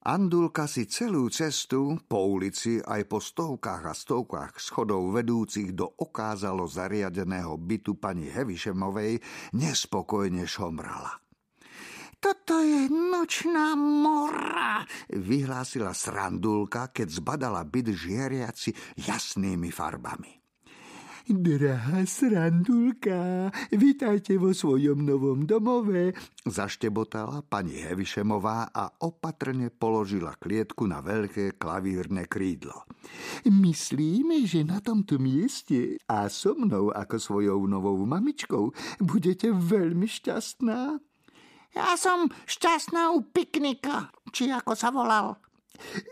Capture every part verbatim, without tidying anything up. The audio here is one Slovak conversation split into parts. Andulka si celú cestu po ulici aj po stovkách a stovkách schodov vedúcich do okázalo zariadeného bytu pani Havišamovej nespokojne šomrala. Toto je nočná mora, vyhlásila Šrandulka, keď zbadala byt žiariaci jasnými farbami. Drahá Šrandulka, vítajte vo svojom novom domove, zaštebotala pani Havišamová a opatrne položila klietku na veľké klavírne krídlo. Myslíme, že na tomto mieste a so mnou ako svojou novou mamičkou budete veľmi šťastná. Ja som šťastná u piknika, či ako sa volal.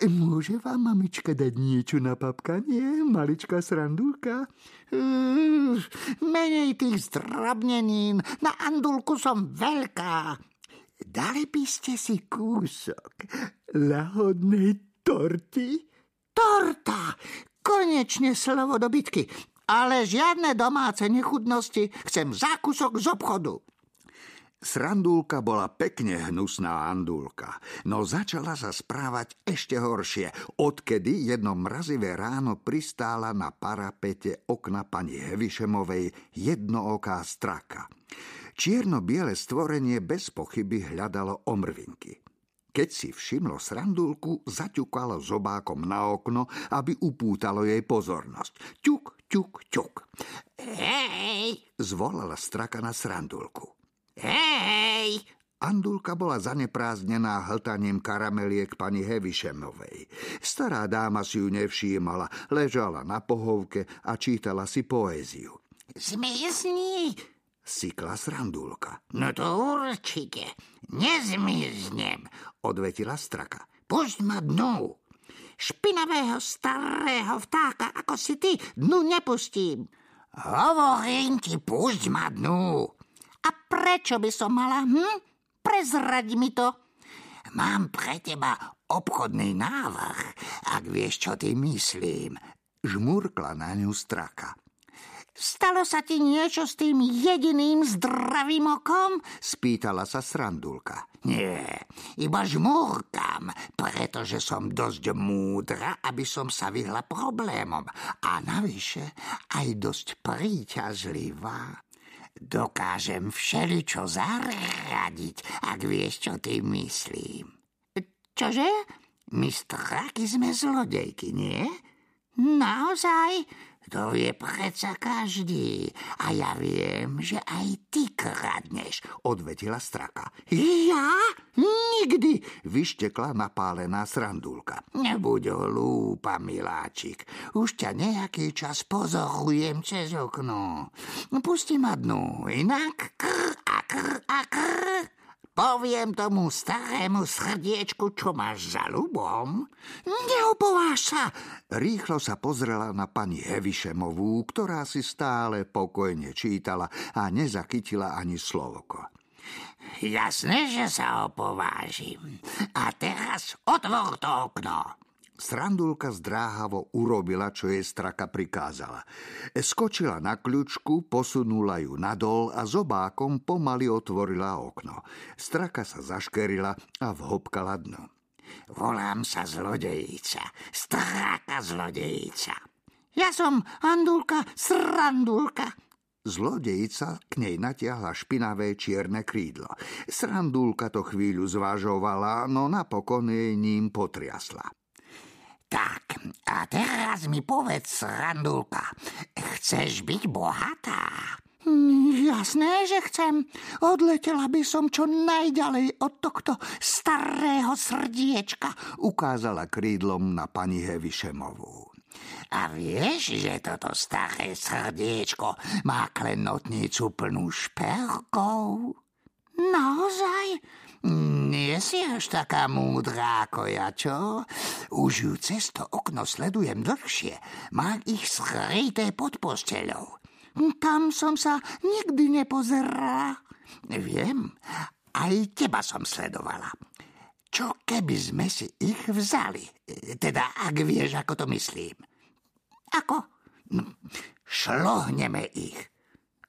Môže vám mamička dať niečo na papkanie, maličká Šrandulka? Uh, menej tých zdrabnenín, na Andulku som veľká. Dali by ste si kúsok lahodnej torty? Torta! Konečne slovo do bitky, ale žiadne domáce nechutnosti, chcem zákusok z obchodu. Šrandulka bola pekne hnusná Andulka, no začala sa správať ešte horšie, odkedy jedno mrazivé ráno pristála na parapete okna pani Havišamovej jednooká straka. Čierno-biele stvorenie bez pochyby hľadalo omrvinky. Keď si všimlo Šrandulku, zaťukalo zobákom na okno, aby upútalo jej pozornosť. Ťuk, ťuk, ťuk. Hej, zvolala straka na Šrandulku. Hej! Andulka bola zanepráznená hltaním karameliek pani Havišamovej. Stará dáma si ju nevšímala, ležala na pohovke a čítala si poéziu. Zmizni, sikla Šrandulka. No to určite, nezmiznem, odvetila straka. Pusť ma dnu. Špinavého starého vtáka, ako si ty, dnu nepustím. Hovorím ti, pusť ma dnu. A prečo by som mala? Hm? Prezraď mi to. Mám pre teba obchodný návrh, ak vieš, čo ty myslím. Žmurkla na ňu straka. Stalo sa ti niečo s tým jediným zdravým okom? Spýtala sa Šrandulka. Nie, iba žmurkam, pretože som dosť múdra, aby som sa vyhla problémom. A navyše aj dosť príťažlivá. Dokážem všeličo zaradiť, ak vieš, čo tým myslím. Čože? My straky sme zlodejky, nie? Naozaj? To je predsa každý. A ja viem, že aj ty kradneš, odvetila straka. Ja? Nikdy, vyštekla napálená Šrandulka. Nebuď hlúpa, miláčik. Už ťa nejaký čas pozorujem cez okno. Pusti ma dnu, inak kr a kr a kr. Poviem tomu starému srdiečku, čo máš za ľubom. Neobováš sa! Rýchlo sa pozrela na pani Havišamovú, ktorá si stále pokojne čítala a nezachytila ani slovko. Jasné, že sa opovážim. A teraz otvor to okno. Šrandulka zdráhavo urobila, čo jej straka prikázala. Skočila na kľučku, posunula ju nadol a zobákom pomaly otvorila okno. Straka sa zaškerila a vhopkala dno. Volám sa Zlodejica, straka Zlodejica. Ja som Andulka, Šrandulka. Zlodejica k nej natiahla špinavé čierne krídlo. Šrandulka to chvíľu zvažovala, no napokon jej ním potriasla. Tak, a teraz mi povedz, Šrandulka, chceš byť bohatá? Jasné, že chcem. Odletela by som čo najďalej od tohto starého srdiečka, ukázala krídlom na pani Havišamovú. A vieš, že toto staré srdiečko má klenotnicu plnú šperkov? Naozaj? Nie si až taká múdra ako ja, čo? Už ju cez to okno sledujem dlhšie. Mám ich skryté pod posteľou. Tam som sa nikdy nepozerala. Viem, aj teba som sledovala. Čo keby sme si ich vzali? Teda, ak vieš, ako to myslím. Ako? Šlohneme ich.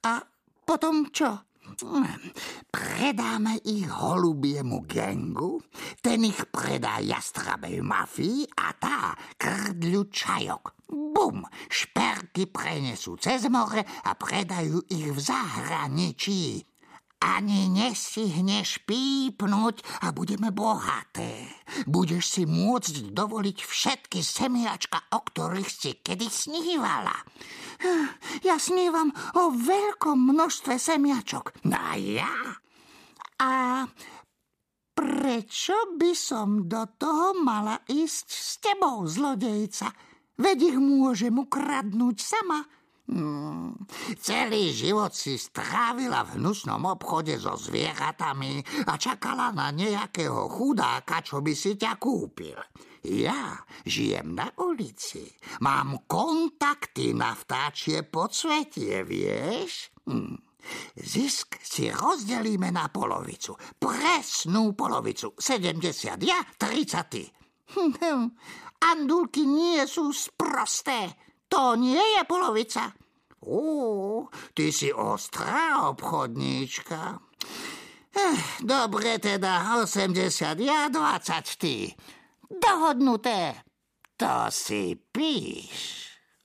A potom čo? Predáme ich holubiemu gengu, ten ich predá jastrabej mafii a tá krdľu čajok. Bum! Šperky prenesú cez more a predajú ich v zahraničí. Ani nestihneš pípnuť a budeme bohaté. Budeš si môcť dovoliť všetky semiačka, o ktorých si kedy snívala. Ja snívam o veľkom množstve semiačok. No ja? A prečo by som do toho mala ísť s tebou, zlodejica? Veď ich môžem ukradnúť sama. Hmm. Celý život si strávila v hnusnom obchode so zvieratami a čakala na nejakého chudáka, čo by si ťa kúpil. Ja žijem na ulici, mám kontakty na vtáčie podsvetie, vieš? Hmm. Zisk si rozdelíme na polovicu, presnú polovicu, sedemdesiat ja, tridsať ty. Andulky nie sú sprosté. To nie je polovica. Ó, ty si ostrá obchodníčka. Eh, dobre teda, osemdesiat ja, dvadsať ty. Dohodnuté. To si píš.